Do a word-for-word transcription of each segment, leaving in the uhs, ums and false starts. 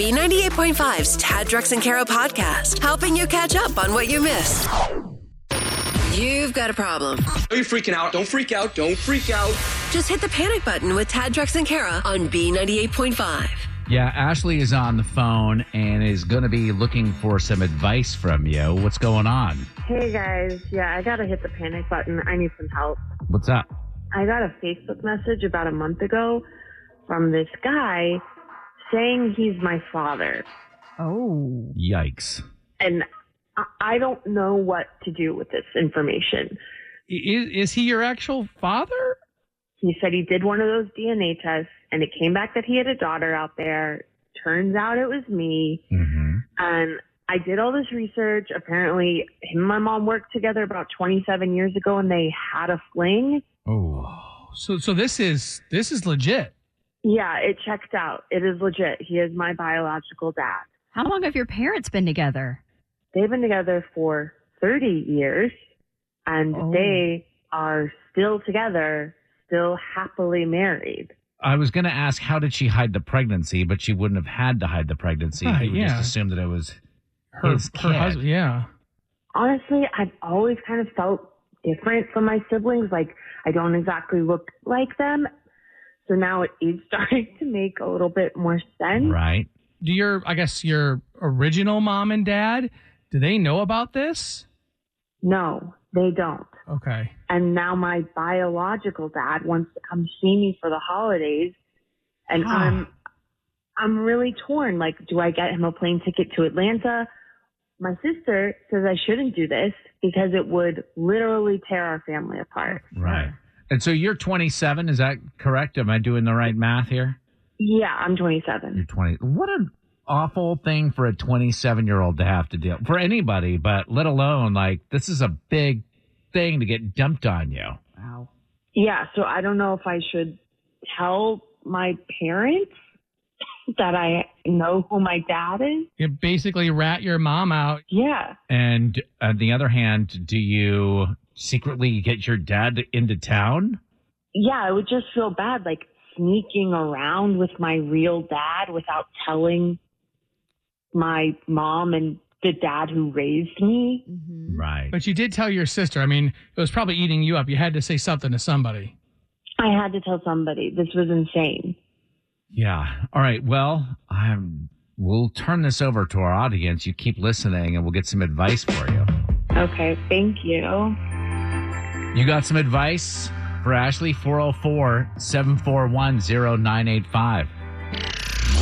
B ninety-eight point five's Tad, Drex, and Kara podcast, helping you catch up on what you missed. You've got a problem. Are you freaking out? Don't freak out. Don't freak out. Just hit the panic button with Tad, Drex, and Kara on B ninety-eight point five. Yeah, Ashley is on the phone and is going to be looking for some advice from you. What's going on? Hey, guys. Yeah, I got to hit the panic button. I need some help. What's up? I got a Facebook message about a month ago from this guy saying he's my father. Oh. Yikes. And I don't know what to do with this information. Is, is he your actual father? He said he did one of those D N A tests, and it came back that he had a daughter out there. Turns out it was me. Mm-hmm. And I did all this research. Apparently, him and my mom worked together about twenty-seven years ago, and they had a fling. Oh, so so this is this is legit. Yeah, it checked out. It is legit. He is my biological dad. How long have your parents been together? They've been together for thirty years, and oh. they are still together. Still happily married. I was going to ask, how did she hide the pregnancy? But she wouldn't have had to hide the pregnancy. Uh, you yeah. just assumed that it was her, his her husband. Yeah. Honestly, I've always kind of felt different from my siblings. Like, I don't exactly look like them. So now it is starting to make a little bit more sense. Right. Do your, I guess, your original mom and dad, do they know about this? No, they don't. Okay. And now my biological dad wants to come see me for the holidays, and ah. I'm I'm really torn. Like, do I get him a plane ticket to Atlanta? My sister says I shouldn't do this because it would literally tear our family apart. Right. And so you're twenty-seven, is that correct? Am I doing the right math here? Yeah, I'm twenty-seven. You're twenty. What an awful thing for a twenty-seven-year-old to have to deal for anybody, but let alone, like, this is a big thing to get dumped on you. Wow. Yeah, so I don't know if I should tell my parents that I know who my dad is. You basically rat your mom out. Yeah. And on the other hand, do you secretly get your dad into town? Yeah, I would just feel bad, like, sneaking around with my real dad without telling my mom and the dad who raised me. Mm-hmm. Right. But you did tell your sister. I mean, it was probably eating you up. You had to say something to somebody. I had to tell somebody. This was insane. Yeah. All right. Well, I'm, we'll turn this over to our audience. You keep listening, and we'll get some advice for you. Okay. Thank you. You got some advice for Ashley? four oh four, seven four one, oh nine eight five.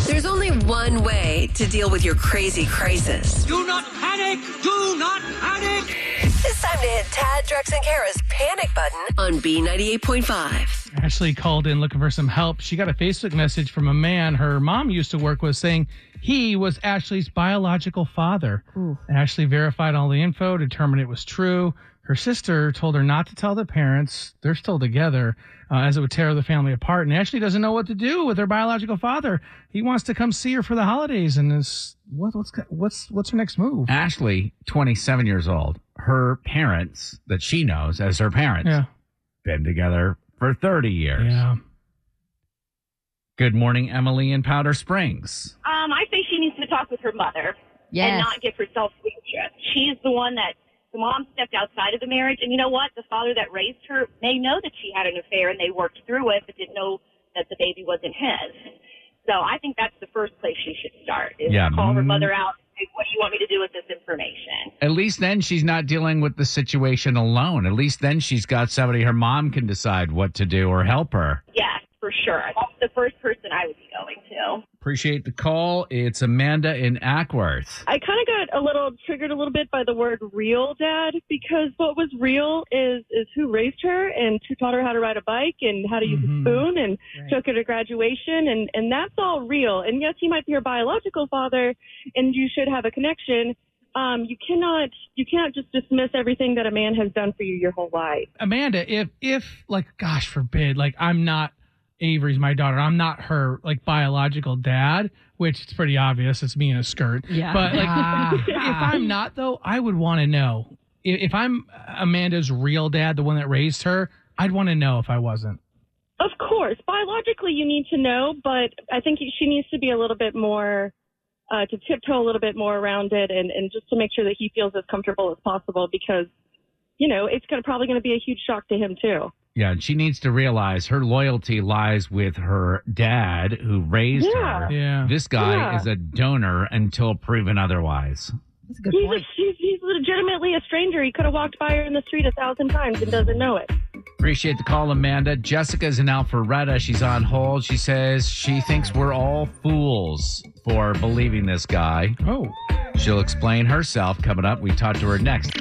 There's only one way to deal with your crazy crisis. Do not panic! Do not panic! It's time to hit Tad, Drex, and Kara's panic button on B ninety-eight point five. Ashley called in looking for some help. She got a Facebook message from a man her mom used to work with saying he was Ashley's biological father. Ooh. Ashley verified all the info, determined it was true. Her sister told her not to tell the parents. They're still together, uh, as it would tear the family apart. And Ashley doesn't know what to do with her biological father. He wants to come see her for the holidays. And is, what, what's what's what's her next move? Ashley, twenty-seven years old, her parents that she knows as her parents, yeah. been together for thirty years. Yeah. Good morning, Emily in Powder Springs. Um, I think she needs to talk with her mother yes. and not give herself leadership. She's the one that... The mom stepped outside of the marriage, and you know what? The father that raised her may know that she had an affair, and they worked through it, but didn't know that the baby wasn't his. So I think that's the first place she should start, is yeah. call her mother out and say, what do you want me to do with this information? At least then she's not dealing with the situation alone. At least then she's got somebody her mom can decide what to do or help her. Yes, for sure. That's the first person I would be going to. Appreciate the call. It's Amanda in Ackworth. I kind of got a little triggered a little bit by the word real dad, because what was real is is who raised her and who taught her how to ride a bike and how to use mm-hmm. a spoon and right. took her to graduation. And, and that's all real. And yes, he might be your biological father and you should have a connection. Um, you cannot you cannot just dismiss everything that a man has done for you your whole life. Amanda, if, if like, gosh forbid, like I'm not Avery's my daughter. I'm not her like biological dad, which it's pretty obvious. It's me in a skirt. Yeah. But like, ah. if I'm not though, I would want to know. If I'm Amanda's real dad, the one that raised her, I'd want to know if I wasn't. Of course, biologically you need to know, but I think she needs to be a little bit more uh, to tiptoe a little bit more around it and, and just to make sure that he feels as comfortable as possible because, you know, it's gonna, probably going to be a huge shock to him too. Yeah, and she needs to realize her loyalty lies with her dad who raised yeah. her. Yeah. This guy yeah. is a donor until proven otherwise. That's a good he's point. A, he's, he's legitimately a stranger. He could have walked by her in the street a thousand times and doesn't know it. Appreciate the call, Amanda. Jessica's in Alpharetta. She's on hold. She says she thinks we're all fools for believing this guy. Oh. She'll explain herself coming up. We talk to her next.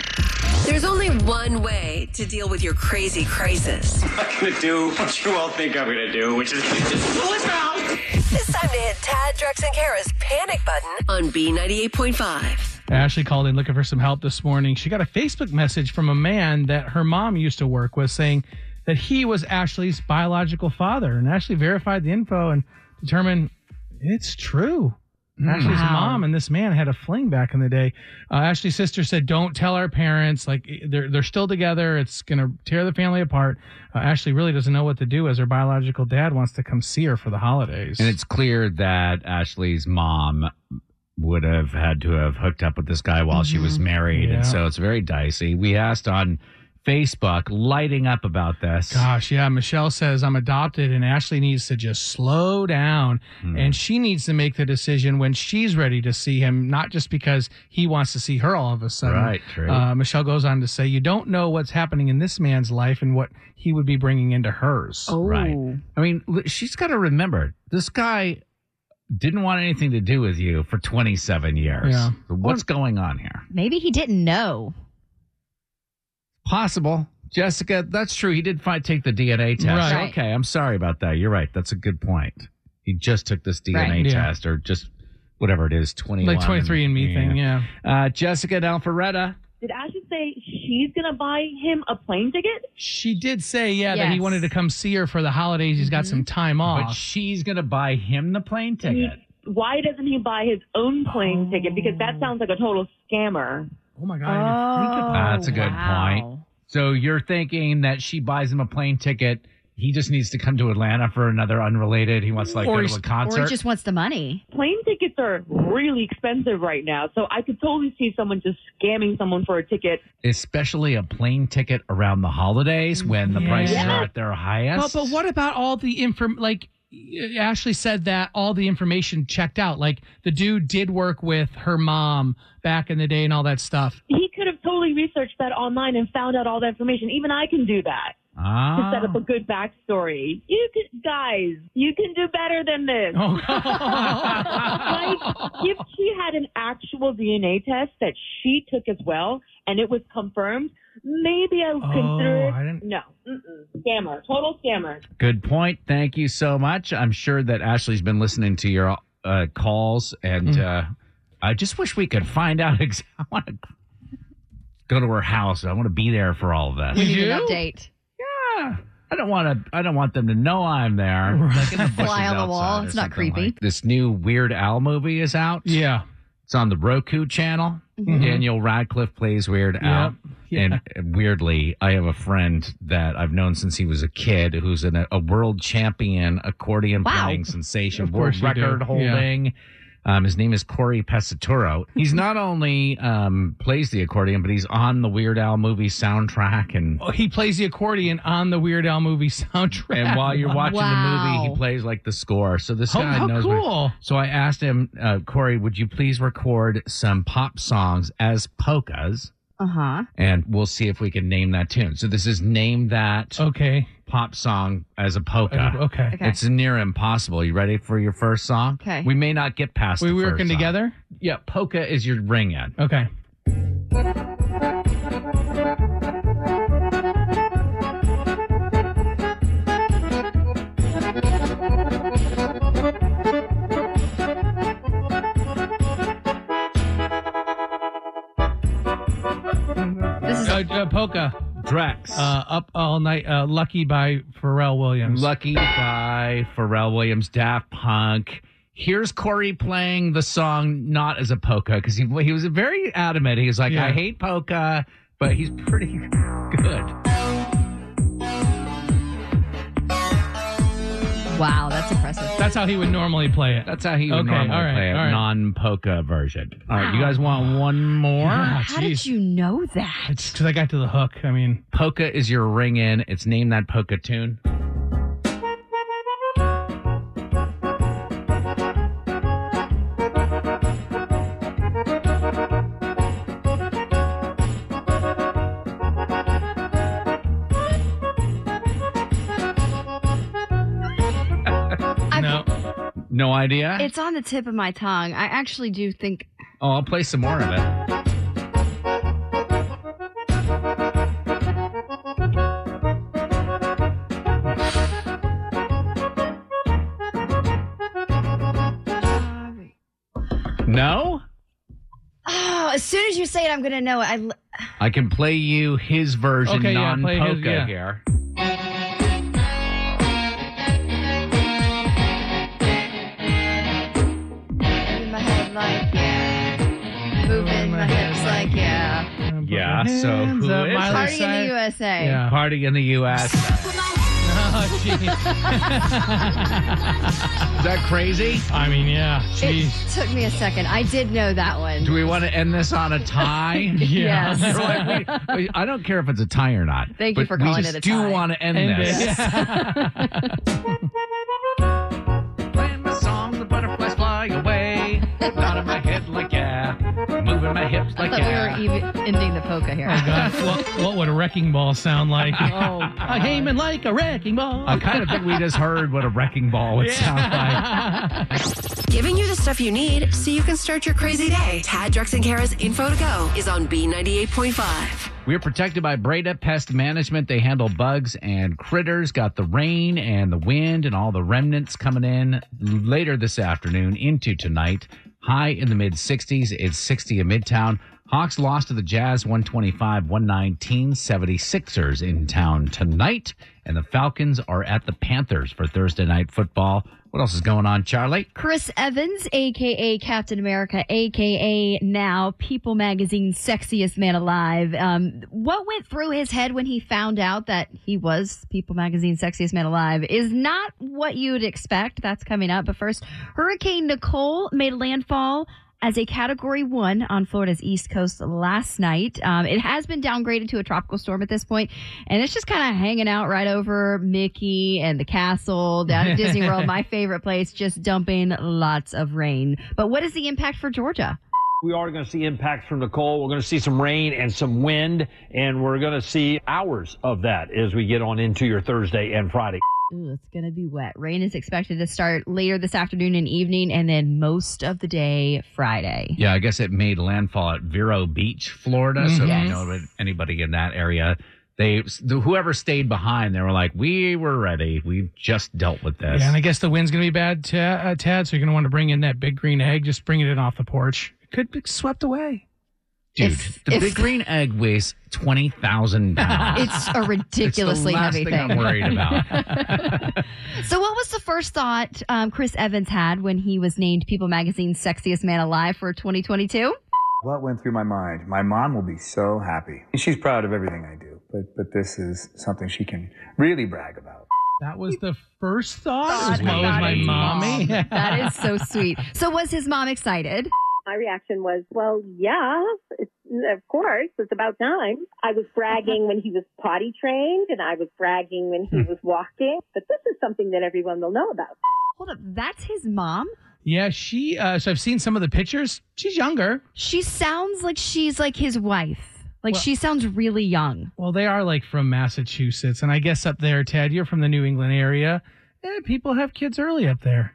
There's only one way to deal with your crazy crisis. I'm not going to do what you all think I'm going to do, which is just pull it out. It's time to hit Tad, Drex, and Kara's panic button on B ninety-eight point five. Ashley called in looking for some help this morning. She got a Facebook message from a man that her mom used to work with saying that he was Ashley's biological father. And Ashley verified the info and determined it's true. Mm, Ashley's wow. mom and this man had a fling back in the day. Uh, Ashley's sister said, don't tell our parents. Like they're they're still together. It's going to tear the family apart. Uh, Ashley really doesn't know what to do as her biological dad wants to come see her for the holidays. And it's clear that Ashley's mom would have had to have hooked up with this guy while mm-hmm. she was married. Yeah. And so it's very dicey. We asked on Facebook, lighting up about this. Gosh, yeah. Michelle says, I'm adopted and Ashley needs to just slow down. Mm. And she needs to make the decision when she's ready to see him, not just because he wants to see her all of a sudden. Right, true. Uh, Michelle goes on to say, you don't know what's happening in this man's life and what he would be bringing into hers. Oh. Right. I mean, she's got to remember, this guy didn't want anything to do with you for twenty-seven years. Yeah. What's well, going on here? Maybe he didn't know. Possible. Jessica, that's true. He did find, take the D N A test. Right. Okay, I'm sorry about that. You're right. That's a good point. He just took this D N A right. yeah. test or just whatever it is, twenty-one. Like twenty-three and me thing, yeah. Uh, Jessica and Alpharetta. Did Ashley say she's going to buy him a plane ticket? She did say, yeah, yes. that he wanted to come see her for the holidays. He's got mm-hmm. some time off. But she's going to buy him the plane ticket. He, why doesn't he buy his own plane oh. ticket? Because that sounds like a total scammer. Oh, my God. Oh, I didn't think about that. That's a good wow. point. So you're thinking that she buys him a plane ticket. He just needs to come to Atlanta for another unrelated. He wants to like, or go to a concert. Or he just wants the money. Plane tickets are really expensive right now. So I could totally see someone just scamming someone for a ticket. Especially a plane ticket around the holidays when the yeah. prices yeah. are at their highest. But, but what about all the info? Like Ashley said that all the information checked out. Like the dude did work with her mom back in the day and all that stuff. He could have totally researched that online and found out all the information. Even I can do that ah. to set up a good backstory. You could, guys, you can do better than this. Oh. Like if she had an actual D N A test that she took as well and it was confirmed, maybe I would oh, consider it. I didn't... No. Mm-mm. Scammer. Total scammer. Good point. Thank you so much. I'm sure that Ashley's been listening to your uh, calls and mm. uh, I just wish we could find out. Ex- I want to go to her house. I want to be there for all of this. We need an update. Yeah, I don't want to. I don't want them to know I'm there. Like in the fly on the wall. It's not creepy. Like. This new Weird Al movie is out. Yeah, it's on the Roku channel. Mm-hmm. Daniel Radcliffe plays Weird yep. Al, yeah. and weirdly, I have a friend that I've known since he was a kid who's an, a world champion accordion wow. playing sensation, of world record do. holding. Yeah. Um, his name is Corey Pesaturo. He's not only um, plays the accordion, but he's on the Weird Al movie soundtrack. And oh, he plays the accordion on the Weird Al movie soundtrack. And while you're watching wow. the movie, he plays like the score. So this oh, guy how knows. Cool. What, so I asked him, uh, Corey, would you please record some pop songs as polkas? Uh-huh. And we'll see if we can name that tune. So this is Name That okay. pop song as a polka. Uh, okay. okay. It's near impossible. You ready for your first song? Okay. We may not get past we the first We working song. Together? Yeah, polka is your ring in. Okay. Uh, polka. Drex. Uh, Up All Night. Uh, Lucky by Pharrell Williams. Lucky by Pharrell Williams. Daft Punk. Here's Corey playing the song not as a polka because he, he was very adamant. He was like, yeah. I hate polka, but he's pretty good. Wow, that's impressive. That's how he would normally play it. That's how he would okay, normally right, play it. Right. Non-polka version. Wow. All right, you guys want one more? Yeah, how geez. did you know that? It's because I got to the hook. I mean, polka is your ring in. It's named that polka tune. No idea? It's on the tip of my tongue. I actually do think... Oh, I'll play some more of it. Sorry. No? Oh, as soon as you say it, I'm going to know it. I, l- I can play you his version, okay, non-polka yeah, his, yeah. here. Yeah, so who is Party in the U S A. Yeah. Party in the U S. Oh, geez. Is that crazy? I mean, yeah. Jeez. It took me a second. I did know that one. Do we want to end this on a tie? Yes. Like, wait, wait, I don't care if it's a tie or not. Thank but you for calling it a tie. We do want to end, end this. Yes. Playing my song, the butterflies fly away. Out of my head like moving my hips like I thought yeah. we were even ending the polka here. Oh, God. what, what would a wrecking ball sound like? Oh, I came in like a wrecking ball. I kind of think we just heard what a wrecking ball would yeah. sound like. Giving you the stuff you need so you can start your crazy day. Tad, Drex, and Kara's Info to Go is on B ninety-eight point five. We're protected by Breda Pest Management. They handle bugs and critters. Got the rain and the wind and all the remnants coming in later this afternoon into tonight. High in the mid sixties. It's sixty in Midtown. Hawks lost to the Jazz one twenty-five one nineteen. seventy-sixers in town tonight. And the Falcons are at the Panthers for Thursday night football. What else is going on, Charlie? Chris Evans, a k a. Captain America, a k a now People Magazine's Sexiest Man Alive. Um, what went through his head when he found out that he was People Magazine's Sexiest Man Alive is not what you'd expect. That's coming up. But first, Hurricane Nicole made landfall as a Category one on Florida's East Coast last night. Um, it has been downgraded to a tropical storm at this point, and it's just kind of hanging out right over Mickey and the castle down at Disney World, my favorite place, just dumping lots of rain. But what is the impact for Georgia? We are going to see impacts from Nicole. We're going to see some rain and some wind, and we're going to see hours of that as we get on into your Thursday and Friday. Ooh, it's going to be wet. Rain is expected to start later this afternoon and evening, and then most of the day Friday. Yeah, I guess it made landfall at Vero Beach, Florida. Mm-hmm. So yes. if you know anybody in that area, they whoever stayed behind, they were like, we were ready. We've just dealt with this. Yeah, and I guess the wind's going to be bad, t- uh, Tad, so you're going to want to bring in that big green egg. Just bring it in off the porch. It could be swept away. Dude, if, the if, big green egg weighs twenty thousand pounds. It's a ridiculously it's heavy thing. That's the last thing I'm worried about. So what was the first thought um, Chris Evans had when he was named People Magazine's Sexiest Man Alive for twenty twenty-two? What went through my mind? My mom will be so happy. She's proud of everything I do, but, but this is something she can really brag about. That was the first thought? As well as my mommy? Mom. That is so sweet. So was his mom excited? My reaction was, well, yeah, it's, of course, it's about time. I was bragging when he was potty trained, and I was bragging when he was walking, but this is something that everyone will know about. Hold up, that's his mom? Yeah, she, uh, so I've seen some of the pictures. She's younger. She sounds like she's like his wife. Like well, she sounds really young. Well, they are like from Massachusetts, and I guess up there, Ted, you're from the New England area. Eh, people have kids early up there.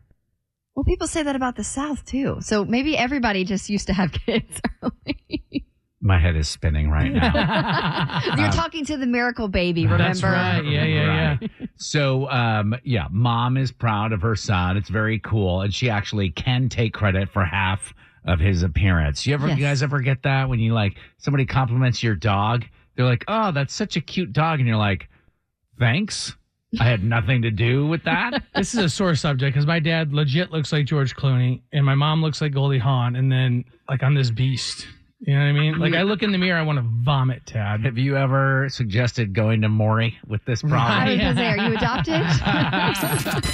Well, people say that about the South, too. So maybe everybody just used to have kids early. My head is spinning right now. You're um, talking to the miracle baby, remember? That's right. Yeah, yeah, right. yeah. So, um, yeah, mom is proud of her son. It's very cool. And she actually can take credit for half of his appearance. You ever, yes. you guys ever get that when you, like, somebody compliments your dog? They're like, oh, that's such a cute dog. And you're like, thanks. I had nothing to do with that. This is a sore subject because my dad legit looks like George Clooney and my mom looks like Goldie Hawn. And then like I'm this beast. You know what I mean? Like, I look in the mirror, I want to vomit, Tad. Have you ever suggested going to Maury with this problem? I was going to say, are you adopted?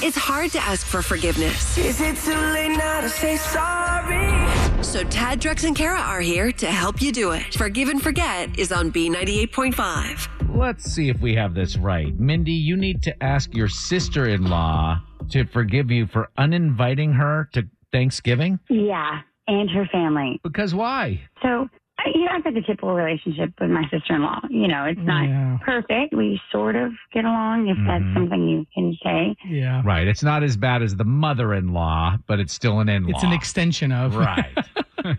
It's hard to ask for forgiveness. Is it too late now to say sorry? So Tad, Drex, and Kara are here to help you do it. Forgive and Forget is on B ninety-eight point five. Let's see if we have this right. Mindy, you need to ask your sister-in-law to forgive you for uninviting her to Thanksgiving? Yeah, and her family. Because why? So, you know, I've got a typical relationship with my sister-in-law. You know, it's not yeah. perfect. We sort of get along, if mm-hmm. that's something you can say. Yeah. Right. It's not as bad as the mother-in-law, but it's still an in-law. It's an extension of. Right.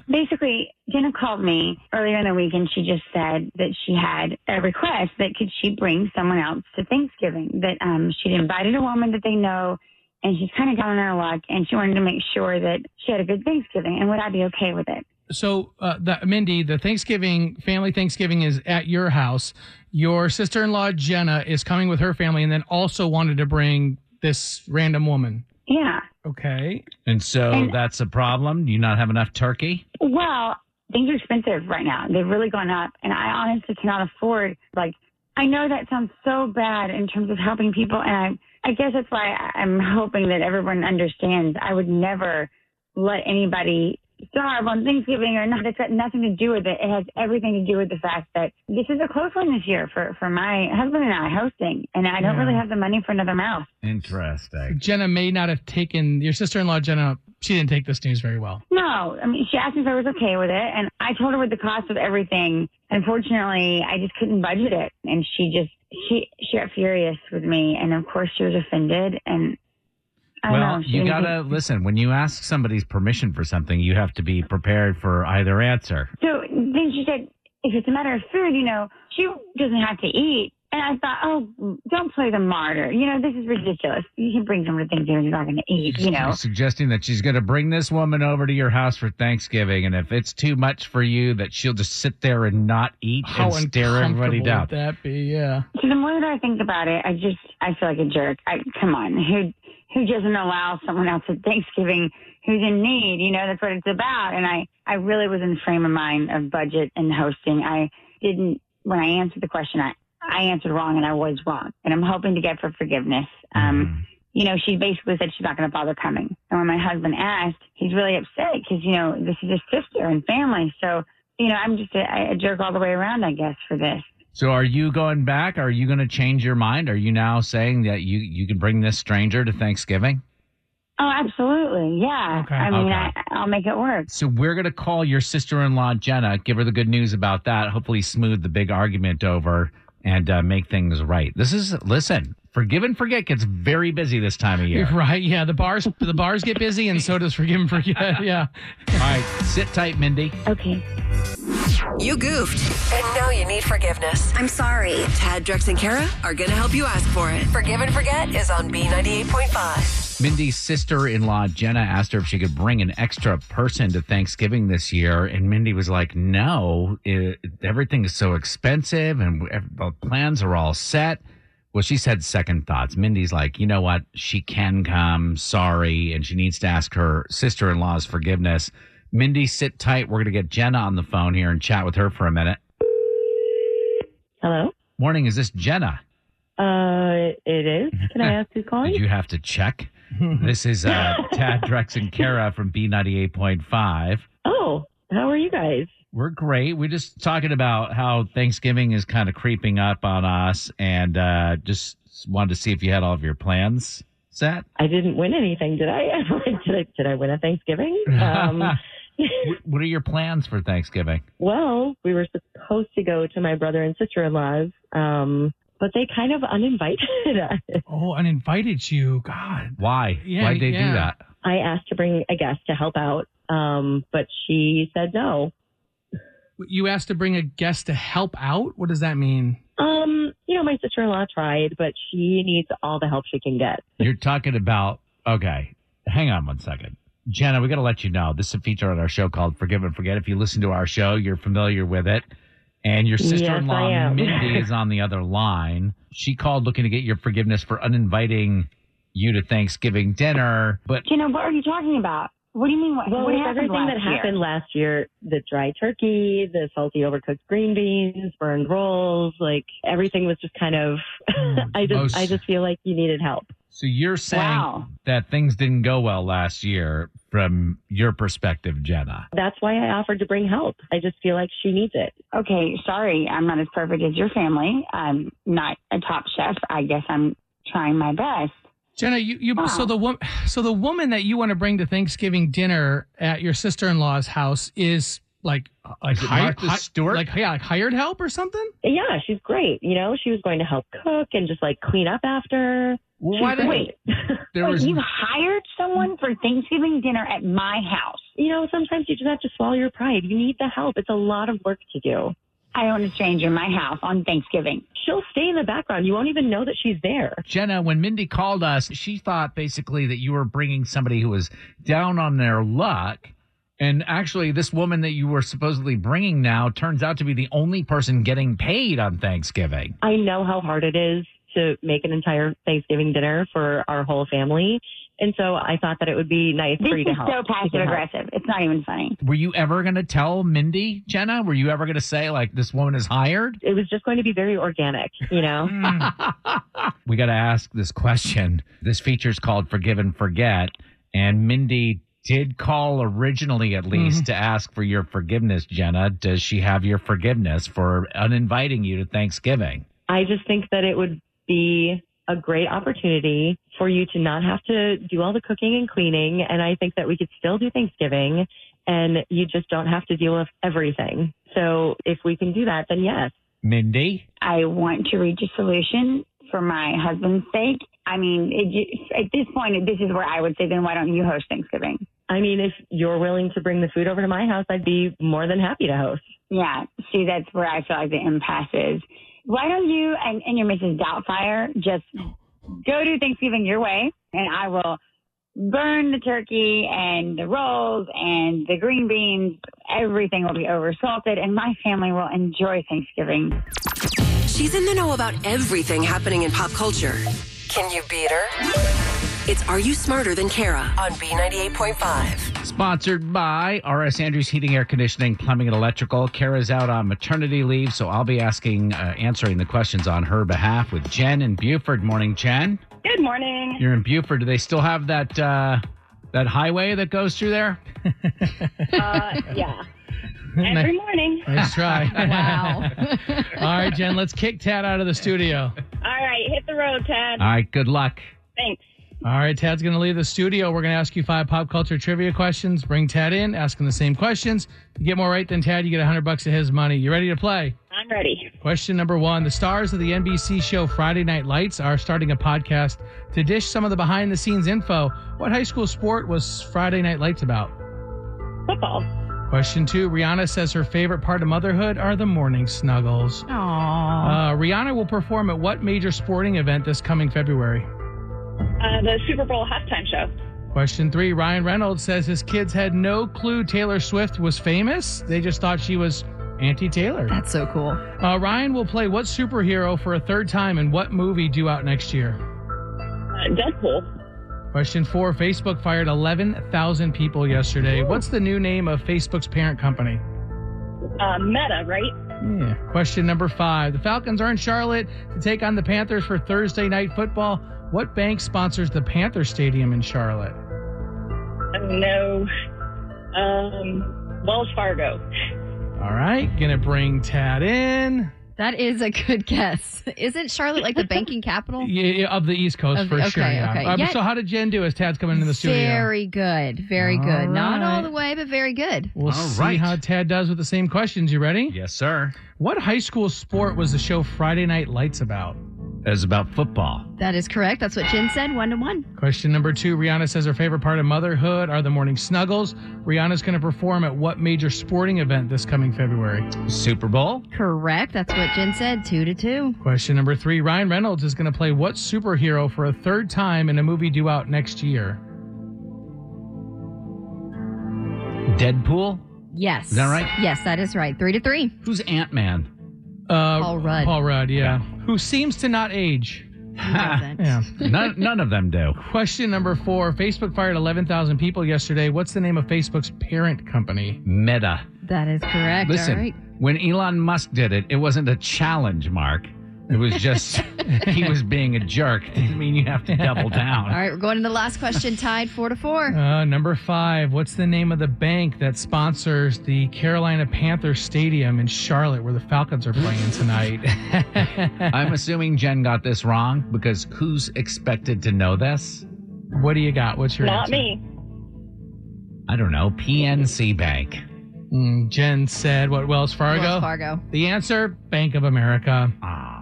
Basically, Jenna called me earlier in the week, and she just said that she had a request that could she bring someone else to Thanksgiving, that um, she'd invited a woman that they know, and she's kind of down on her luck, and she wanted to make sure that she had a good Thanksgiving, and would I be okay with it? So, uh, the, Mindy, the Thanksgiving, family Thanksgiving is at your house. Your sister-in-law, Jenna, is coming with her family and then also wanted to bring this random woman. Yeah. Okay. And so and, that's a problem? Do you not have enough turkey? Well, things are expensive right now. They've really gone up. And I honestly cannot afford, like, I know that sounds so bad in terms of helping people. And I, I guess that's why I'm hoping that everyone understands. I would never let anybody starve on Thanksgiving or not. It's got nothing to do with it. It has everything to do with the fact that this is a close one this year for, for my husband and I hosting, and I don't yeah. really have the money for another mouth. Interesting. So Jenna may not have taken, your sister-in-law, Jenna, she didn't take this news very well. No. I mean, she asked me if I was okay with it, and I told her with the cost of everything. Unfortunately, I just couldn't budget it, and she just, she, she got furious with me, and of course she was offended, and well, you got to listen. When you ask somebody's permission for something, you have to be prepared for either answer. So then she said, if it's a matter of food, you know, she doesn't have to eat. And I thought, oh, don't play the martyr. You know, this is ridiculous. You can bring someone to Thanksgiving, you're not going to eat, you know. You're suggesting that she's going to bring this woman over to your house for Thanksgiving, and if it's too much for you, that she'll just sit there and not eat How and stare everybody down. How uncomfortable would that be, yeah. So the more that I think about it, I just, I feel like a jerk. I, come on, who... who doesn't allow someone else at Thanksgiving who's in need? You know, that's what it's about. And I, I really was in the frame of mind of budget and hosting. I didn't, when I answered the question, I, I answered wrong and I was wrong. And I'm hoping to get for forgiveness. Um, mm. You know, she basically said she's not going to bother coming. And when my husband asked, he's really upset because, you know, this is his sister and family. So, you know, I'm just a, a jerk all the way around, I guess, for this. So are you going back? Are you going to change your mind? Are you now saying that you, you can bring this stranger to Thanksgiving? Oh, absolutely. Yeah. Okay. I mean, okay. I, I'll make it work. So we're going to call your sister-in-law, Jenna, give her the good news about that, hopefully smooth the big argument over and uh, make things right. This is, listen, Forgive and Forget gets very busy this time of year. Right. Yeah. The bars, the bars get busy and so does Forgive and Forget. Yeah. All right. Sit tight, Mindy. Okay. You goofed. And now you need forgiveness. I'm sorry. Tad, Drex, and Kara are going to help you ask for it. Forgive and Forget is on B ninety-eight point five. Mindy's sister-in-law, Jenna, asked her if she could bring an extra person to Thanksgiving this year. And Mindy was like, no, it, everything is so expensive and the plans are all set. Well, she's had second thoughts. Mindy's like, you know what? She can come. Sorry. And she needs to ask her sister-in-law's forgiveness. Mindy, sit tight. We're going to get Jenna on the phone here and chat with her for a minute. Hello? Morning. Is this Jenna? Uh, it is. Can I ask who's calling? Did you have to check? This is uh, Tad, Drex, and Kara from B ninety-eight point five. Oh, how are you guys? We're great. We're just talking about how Thanksgiving is kind of creeping up on us and uh, just wanted to see if you had all of your plans set. I didn't win anything, did I? did, I did I win a Thanksgiving? Um What are your plans for Thanksgiving? Well, we were supposed to go to my brother and sister-in-law's, um, but they kind of uninvited us. Oh, uninvited you. God. Why? Yeah, Why'd they yeah. do that? I asked to bring a guest to help out, um, but she said no. You asked to bring a guest to help out? What does that mean? Um, you know, my sister-in-law tried, but she needs all the help she can get. You're talking about, okay, hang on one second. Jenna, we got to let you know. This is a feature on our show called Forgive and Forget. If you listen to our show, you're familiar with it. And your sister-in-law, yes, Mindy, is on the other line. She called looking to get your forgiveness for uninviting you to Thanksgiving dinner. But Jenna, what are you talking about? What do you mean? What, well, what happened everything last that year? happened last year, the dry turkey, the salty overcooked green beans, burned rolls, like everything was just kind of, oh, I just oh, I just feel like you needed help. So you're saying wow. that things didn't go well last year from your perspective, Jenna. That's why I offered to bring help. I just feel like she needs it. Okay, sorry. I'm not as perfect as your family. I'm not a top chef. I guess I'm trying my best. Jenna, you, you wow. so the wo- so the woman that you want to bring to Thanksgiving dinner at your sister-in-law's house is like like hired, hi- like yeah, like hired help or something? Yeah, she's great. You know, she was going to help cook and just like clean up after. Well, why did, wait, there wait was... you hired someone for Thanksgiving dinner at my house? You know, sometimes you just have to swallow your pride. You need the help. It's a lot of work to do. I own a stranger in my house on Thanksgiving. She'll stay in the background. You won't even know that she's there. Jenna, when Mindy called us, she thought basically that you were bringing somebody who was down on their luck. And actually, this woman that you were supposedly bringing now turns out to be the only person getting paid on Thanksgiving. I know how hard it is to make an entire Thanksgiving dinner for our whole family. And so I thought that it would be nice this for you to help. This is so passive aggressive. It's not even funny. Were you ever going to tell Mindy, Jenna? Were you ever going to say, like, this woman is hired? It was just going to be very organic, you know? We got to ask this question. This feature's called Forgive and Forget. And Mindy did call originally, at least, mm-hmm. to ask for your forgiveness, Jenna. Does she have your forgiveness for uninviting you to Thanksgiving? I just think that it would be a great opportunity for you to not have to do all the cooking and cleaning. And I think that we could still do Thanksgiving and you just don't have to deal with everything. So if we can do that, then yes. Mindy? I want to reach a solution for my husband's sake. I mean, it, at this point, this is where I would say, then why don't you host Thanksgiving? I mean, if you're willing to bring the food over to my house, I'd be more than happy to host. Yeah. See, that's where I feel like the impasse is. Why don't you and, and your Missus Doubtfire just go do Thanksgiving your way, and I will burn the turkey and the rolls and the green beans. Everything will be oversalted, and my family will enjoy Thanksgiving. She's in the know about everything happening in pop culture. Can you beat her? It's Are You Smarter Than Kara on B ninety-eight point five. Sponsored by R S Andrews Heating, Air Conditioning, Plumbing, and Electrical. Kara's out on maternity leave, so I'll be asking, uh, answering the questions on her behalf with Jen in Buford. Morning, Jen. Good morning. You're in Buford. Do they still have that uh, that highway that goes through there? uh, yeah. Every morning. Nice try. Wow. All right, Jen, let's kick Tad out of the studio. All right, hit the road, Tad. All right, good luck. Thanks. All right, Tad's going to leave the studio. We're going to ask you five pop culture trivia questions. Bring Tad in, ask him the same questions. You get more right than Tad, you get one hundred bucks of his money. You ready to play? I'm ready. Question number one. The stars of the N B C show Friday Night Lights are starting a podcast to dish some of the behind-the-scenes info. What high school sport was Friday Night Lights about? Football. Question two. Rihanna says her favorite part of motherhood are the morning snuggles. Aww. Uh, Rihanna will perform at what major sporting event this coming February? Uh, the Super Bowl halftime show. Question three. Ryan Reynolds says his kids had no clue Taylor Swift was famous. They just thought she was Auntie Taylor. That's so cool. Uh, Ryan will play what superhero for a third time in what movie due out next year? Uh, Deadpool. Question four. Facebook fired eleven thousand people yesterday. Ooh. What's the new name of Facebook's parent company? Uh, Meta, right? Yeah. Question number five. The Falcons are in Charlotte to take on the Panthers for Thursday night football. What bank sponsors the Panther Stadium in Charlotte? No. Um, Wells Fargo. All right. Going to bring Tad in. That is a good guess. Isn't Charlotte like the banking capital? Yeah, yeah, of the East Coast of, for okay, sure. Yeah. Okay. Um, Yet, so how did Jen do as Tad's coming into the studio? Very good. Very all good. Right. Not all the way, but very good. We'll all see right. how Tad does with the same questions. You ready? Yes, sir. What high school sport was the show Friday Night Lights about? Is about football. That is correct. That's what Jen said, one to one. Question number two. Rihanna says her favorite part of motherhood are the morning snuggles. Rihanna's going to perform at what major sporting event this coming February? Super Bowl. Correct. That's what Jen said, two to two. Question number three. Ryan Reynolds is going to play what superhero for a third time in a movie due out next year? Deadpool? Yes. Is that right? Yes, that is right. Three to three. Who's Ant-Man? Uh, Paul Rudd. Paul Rudd, yeah. yeah. Who seems to not age. doesn't. Yeah. none, none of them do. Question number four. Facebook fired eleven thousand people yesterday. What's the name of Facebook's parent company? Meta. That is correct. Listen, all right. When Elon Musk did it, it wasn't a challenge, Mark. It was just, he was being a jerk. I mean, you have to double down. All right, we're going to the last question, tied four to four. Uh, number five, what's the name of the bank that sponsors the Carolina Panthers Stadium in Charlotte where the Falcons are playing tonight? I'm assuming Jen got this wrong because who's expected to know this? What do you got? What's your Not answer? Not me. I don't know. P N C Bank. Mm, Jen said, what, Wells Fargo? Wells Fargo. The answer, Bank of America. Ah.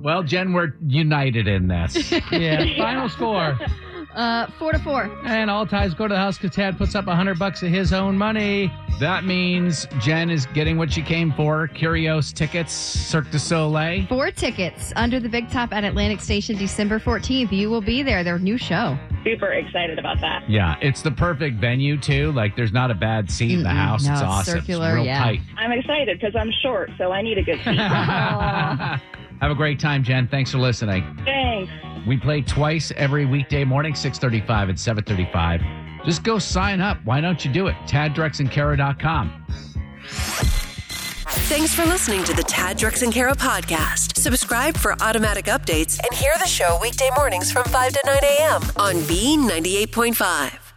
Well, Jen, we're united in this. Yeah. Final score. Uh, four to four. And all ties go to the house because Tad puts up one hundred bucks of his own money. That means Jen is getting what she came for. Curios tickets, Cirque du Soleil. Four tickets under the Big Top at Atlantic Station December fourteenth. You will be there. Their new show. Super excited about that. Yeah. It's the perfect venue, too. Like, there's not a bad seat in the house. No, it's awesome. Circular, it's real yeah. tight. I'm excited because I'm short, so I need a good seat. Have a great time, Jen. Thanks for listening. Thanks. We play twice every weekday morning, six thirty-five and seven thirty-five. Just go sign up. Why don't you do it? Tad Drex and Kara dot com. Thanks for listening to the Tad, Drex, and Kara podcast. Subscribe for automatic updates and hear the show weekday mornings from five to nine a.m. on B ninety-eight point five.